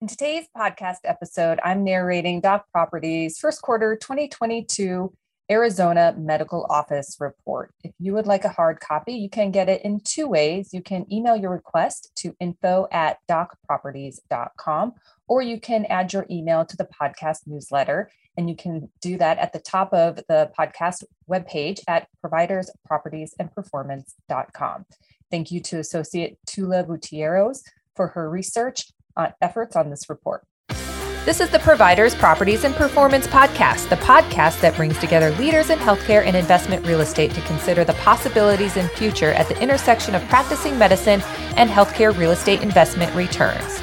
In today's podcast episode, I'm narrating Doc Properties' first quarter 2022 Arizona Medical Office Report. If you would like a hard copy, you can get it in two ways. You can email your request to info@docproperties.com, or you can add your email to the podcast newsletter. And you can do that at the top of the podcast webpage at Providers, Properties, and Performance.com. Thank you to Associate Tula Votieros for her research efforts on this report. This is the Providers, Properties, and Performance Podcast, the podcast that brings together leaders in healthcare and investment real estate to consider the possibilities in future at the intersection of practicing medicine and healthcare real estate investment returns.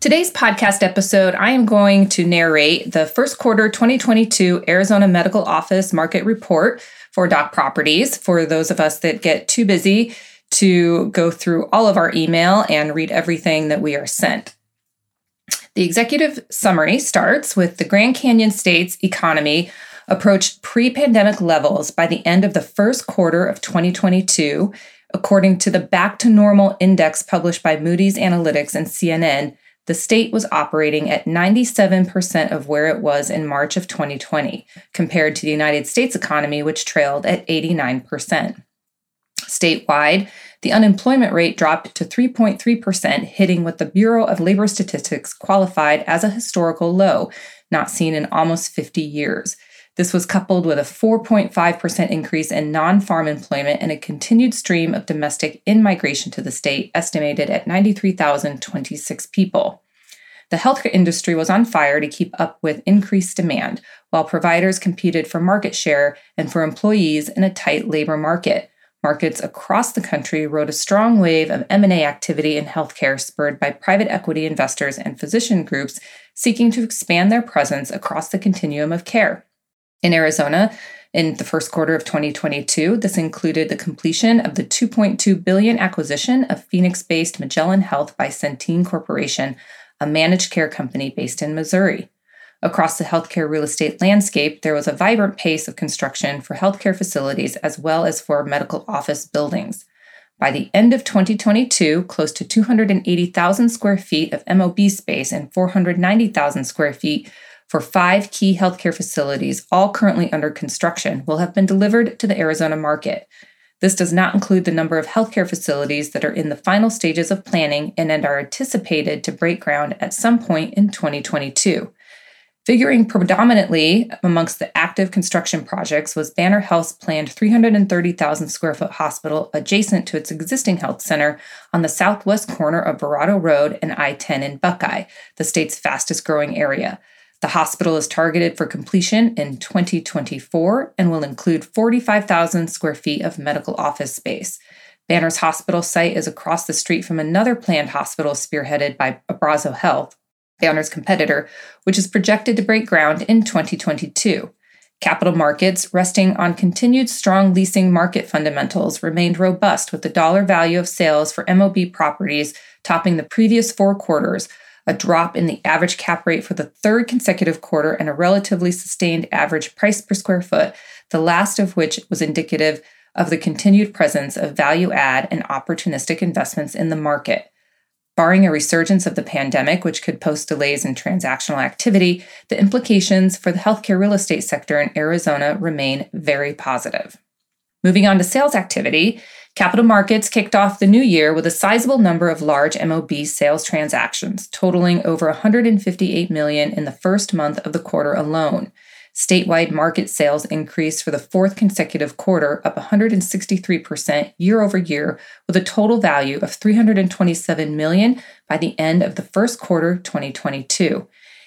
Today's podcast episode, I am going to narrate the first quarter 2022 Arizona Medical Office Market Report for Doc Properties, for those of us that get too busy to go through all of our email and read everything that we are sent. The executive summary starts with the Grand Canyon State's economy approached pre-pandemic levels by the end of the first quarter of 2022, according to the Back to Normal Index published by Moody's Analytics and CNN. The state was operating at 97% of where it was in March of 2020, compared to the United States economy, which trailed at 89%. Statewide, the unemployment rate dropped to 3.3%, hitting what the Bureau of Labor Statistics qualified as a historical low, not seen in almost 50 years. This was coupled with a 4.5% increase in non-farm employment and a continued stream of domestic in-migration to the state, estimated at 93,026 people. The healthcare industry was on fire to keep up with increased demand, while providers competed for market share and for employees in a tight labor market. Markets across the country rode a strong wave of M&A activity in healthcare, spurred by private equity investors and physician groups seeking to expand their presence across the continuum of care. In Arizona, in the first quarter of 2022, this included the completion of the $2.2 billion acquisition of Phoenix-based Magellan Health by Centene Corporation, a managed care company based in Missouri. Across the healthcare real estate landscape, there was a vibrant pace of construction for healthcare facilities as well as for medical office buildings. By the end of 2022, close to 280,000 square feet of MOB space and 490,000 square feet for five key healthcare facilities, all currently under construction, will have been delivered to the Arizona market. This does not include the number of healthcare facilities that are in the final stages of planning and are anticipated to break ground at some point in 2022. Figuring predominantly amongst the active construction projects was Banner Health's planned 330,000 square foot hospital adjacent to its existing health center on the southwest corner of Barado Road and I-10 in Buckeye, the state's fastest growing area. The hospital is targeted for completion in 2024 and will include 45,000 square feet of medical office space. Banner's hospital site is across the street from another planned hospital spearheaded by Abrazo Health, Banner's competitor, which is projected to break ground in 2022. Capital markets, resting on continued strong leasing market fundamentals, remained robust, with the dollar value of sales for MOB properties topping the previous four quarters, a drop in the average cap rate for the third consecutive quarter, and a relatively sustained average price per square foot, the last of which was indicative of the continued presence of value add and opportunistic investments in the market. Barring a resurgence of the pandemic, which could pose delays in transactional activity, the implications for the healthcare real estate sector in Arizona remain very positive. Moving on to sales activity, capital markets kicked off the new year with a sizable number of large MOB sales transactions, totaling over $158 million in the first month of the quarter alone. Statewide market sales increased for the fourth consecutive quarter, up 163% year over year, with a total value of $327 million by the end of the first quarter 2022.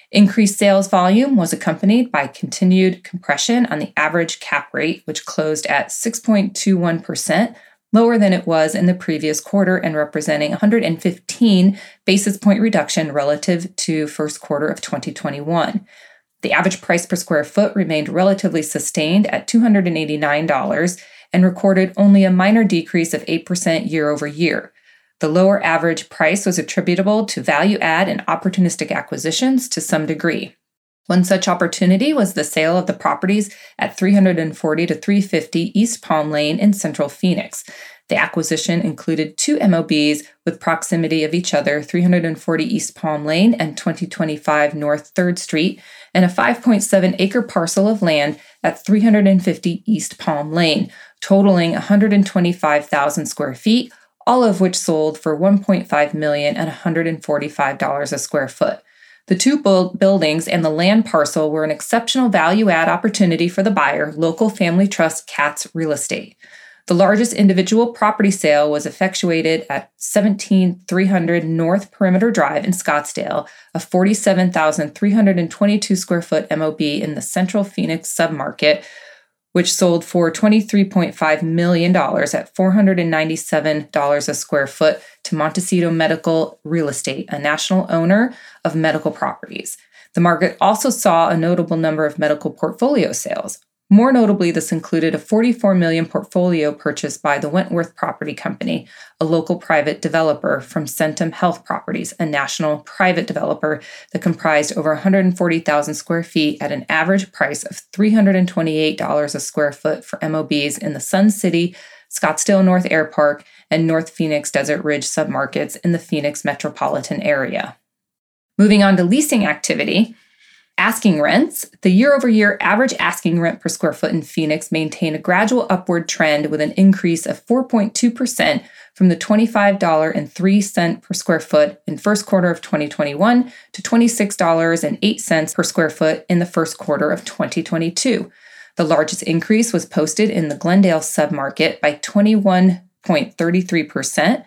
Increased sales volume was accompanied by continued compression on the average cap rate, which closed at 6.21%, lower than it was in the previous quarter and representing 115 basis point reduction relative to first quarter of 2021. The average price per square foot remained relatively sustained at $289 and recorded only a minor decrease of 8% year over year. The lower average price was attributable to value add and opportunistic acquisitions to some degree. One such opportunity was the sale of the properties at 340 to 350 East Palm Lane in Central Phoenix. The acquisition included two MOBs with proximity of each other, 340 East Palm Lane and 2025 North 3rd Street, and a 5.7-acre parcel of land at 350 East Palm Lane, totaling 125,000 square feet, all of which sold for $1.5 million at $145 a square foot. The two buildings and the land parcel were an exceptional value-add opportunity for the buyer, local family trust Katz Real Estate. The largest individual property sale was effectuated at 17300 North Perimeter Drive in Scottsdale, a 47,322 square foot MOB in the Central Phoenix submarket, which sold for $23.5 million at $497 a square foot to Montecito Medical Real Estate, a national owner of medical properties. The market also saw a notable number of medical portfolio sales. More notably, this included a $44 million portfolio purchased by the Wentworth Property Company, a local private developer, from Centum Health Properties, a national private developer that comprised over 140,000 square feet at an average price of $328 a square foot for MOBs in the Sun City, Scottsdale North Air Park, and North Phoenix Desert Ridge submarkets in the Phoenix metropolitan area. Moving on to leasing activity. Asking rents. The year-over-year average asking rent per square foot in Phoenix maintained a gradual upward trend with an increase of 4.2% from the $25.03 per square foot in first quarter of 2021 to $26.08 per square foot in the first quarter of 2022. The largest increase was posted in the Glendale submarket by 21.33%,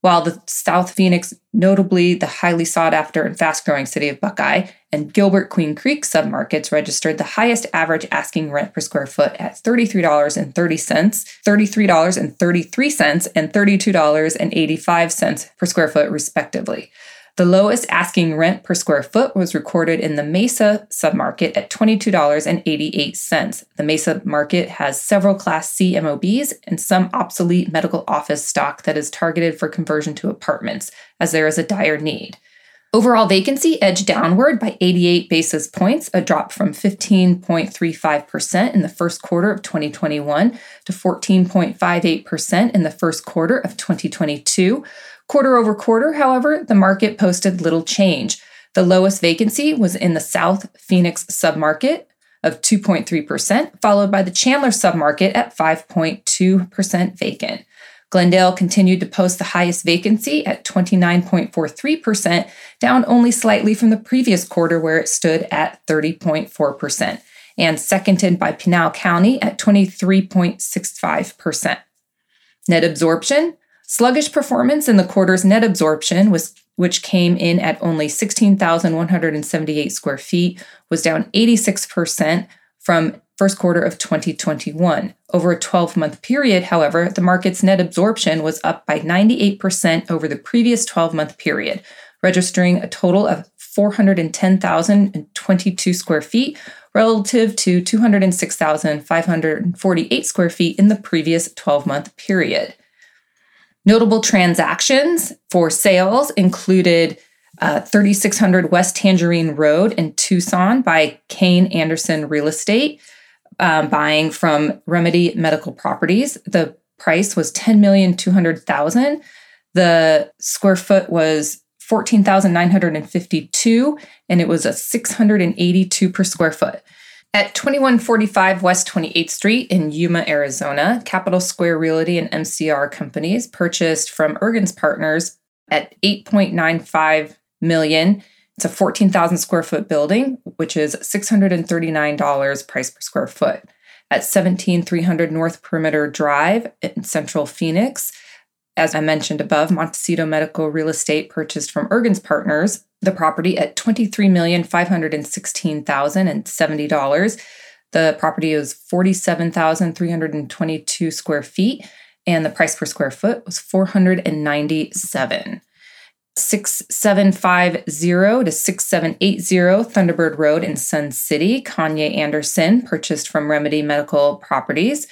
while the South Phoenix, notably the highly sought-after and fast-growing city of Buckeye, and Gilbert Queen Creek submarkets registered the highest average asking rent per square foot at $33.30, $33.33, and $32.85 per square foot, respectively. The lowest asking rent per square foot was recorded in the Mesa submarket at $22.88. The Mesa market has several Class C MOBs and some obsolete medical office stock that is targeted for conversion to apartments, as there is a dire need. Overall vacancy edged downward by 88 basis points, a drop from 15.35% in the first quarter of 2021 to 14.58% in the first quarter of 2022. Quarter over quarter, however, the market posted little change. The lowest vacancy was in the South Phoenix submarket of 2.3%, followed by the Chandler submarket at 5.2% vacant. Glendale continued to post the highest vacancy at 29.43%, down only slightly from the previous quarter where it stood at 30.4%, and seconded by Pinal County at 23.65%. Net absorption. Sluggish performance in the quarter's net absorption, which came in at only 16,178 square feet, was down 86% from first quarter of 2021. Over a 12-month period, however, the market's net absorption was up by 98% over the previous 12-month period, registering a total of 410,022 square feet relative to 206,548 square feet in the previous 12-month period. Notable transactions for sales included 3600 West Tangerine Road in Tucson by Kayne Anderson Real Estate, buying from Remedy Medical Properties. The price was $10,200,000. The square foot was 14,952, and it was a 682 per square foot. At 2145 West 28th Street in Yuma, Arizona, Capital Square Realty and MCR Companies purchased from Ergens Partners at $8.95 million. It's a 14,000 square foot building, which is $639 price per square foot. At 17300 North Perimeter Drive in Central Phoenix, as I mentioned above, Montecito Medical Real Estate purchased from Ergens Partners the property at $23,516,070. The property is 47,322 square feet and the price per square foot was $497. 6750 to 6780 Thunderbird Road in Sun City, Kayne Anderson purchased from Remedy Medical Properties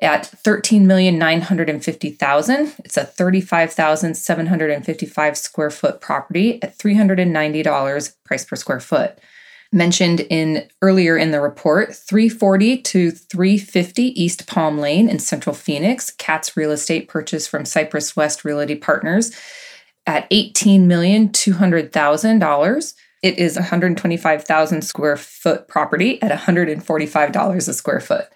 at $13,950,000. It's a 35,755 square foot property at $390 price per square foot. Mentioned earlier in the report, 340 to 350 East Palm Lane in Central Phoenix, Katz Real Estate purchased from Cypress West Realty Partners at $18,200,000. It is 125,000 square foot property at $145 a square foot.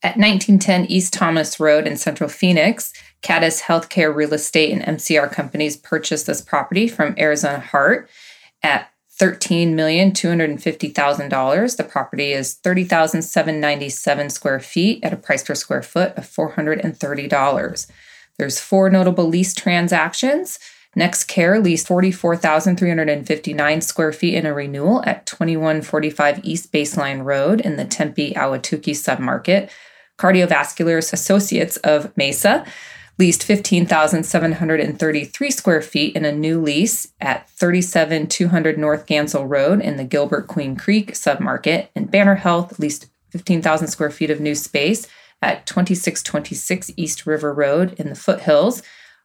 At 1910 East Thomas Road in Central Phoenix, Caddis Healthcare Real Estate and MCR Companies purchased this property from Arizona Heart at $13,250,000. The property is 30,797 square feet at a price per square foot of $430. There's four notable lease transactions. NextCare leased 44,359 square feet in a renewal at 2145 East Baseline Road in the Tempe-Ahwatukee submarket. Cardiovascular Associates of Mesa leased 15,733 square feet in a new lease at 37200 North Gansel Road in the Gilbert-Queen Creek submarket. And Banner Health leased 15,000 square feet of new space at 2626 East River Road in the foothills.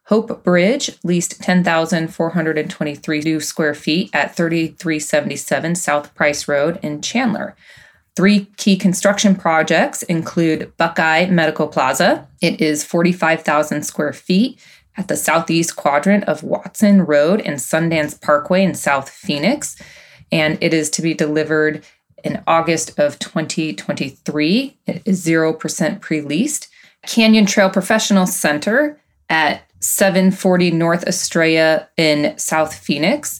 Hope Bridge leased 10,423 new square feet at 3377 South Price Road in Chandler. Three key construction projects include Buckeye Medical Plaza. It is 45,000 square feet at the southeast quadrant of Watson Road and Sundance Parkway in South Phoenix, and it is to be delivered in August of 2023. It is 0% pre-leased. Canyon Trail Professional Center at 740 North Estrella in South Phoenix,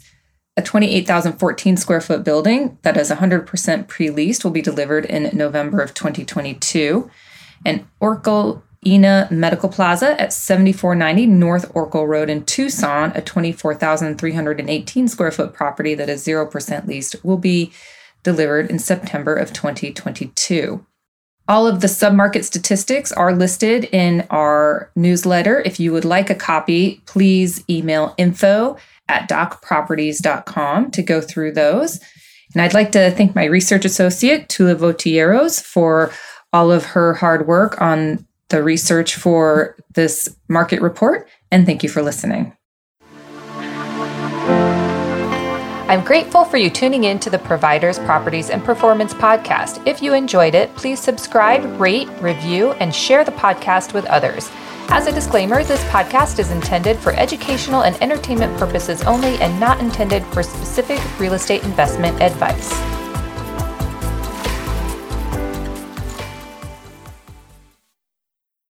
a 28,014 square foot building that is 100% pre-leased will be delivered in November of 2022. And Orcolina Medical Plaza at 7490 North Orcol Road in Tucson, a 24,318 square foot property that is 0% leased, will be delivered in September of 2022. All of the submarket statistics are listed in our newsletter. If you would like a copy, please email info@docproperties.com to go through those. And I'd like to thank my research associate, Tula Votieros, for all of her hard work on the research for this market report. And thank you for listening. I'm grateful for you tuning in to the Providers, Properties, and Performance podcast. If you enjoyed it, please subscribe, rate, review, and share the podcast with others. As a disclaimer, this podcast is intended for educational and entertainment purposes only and not intended for specific real estate investment advice.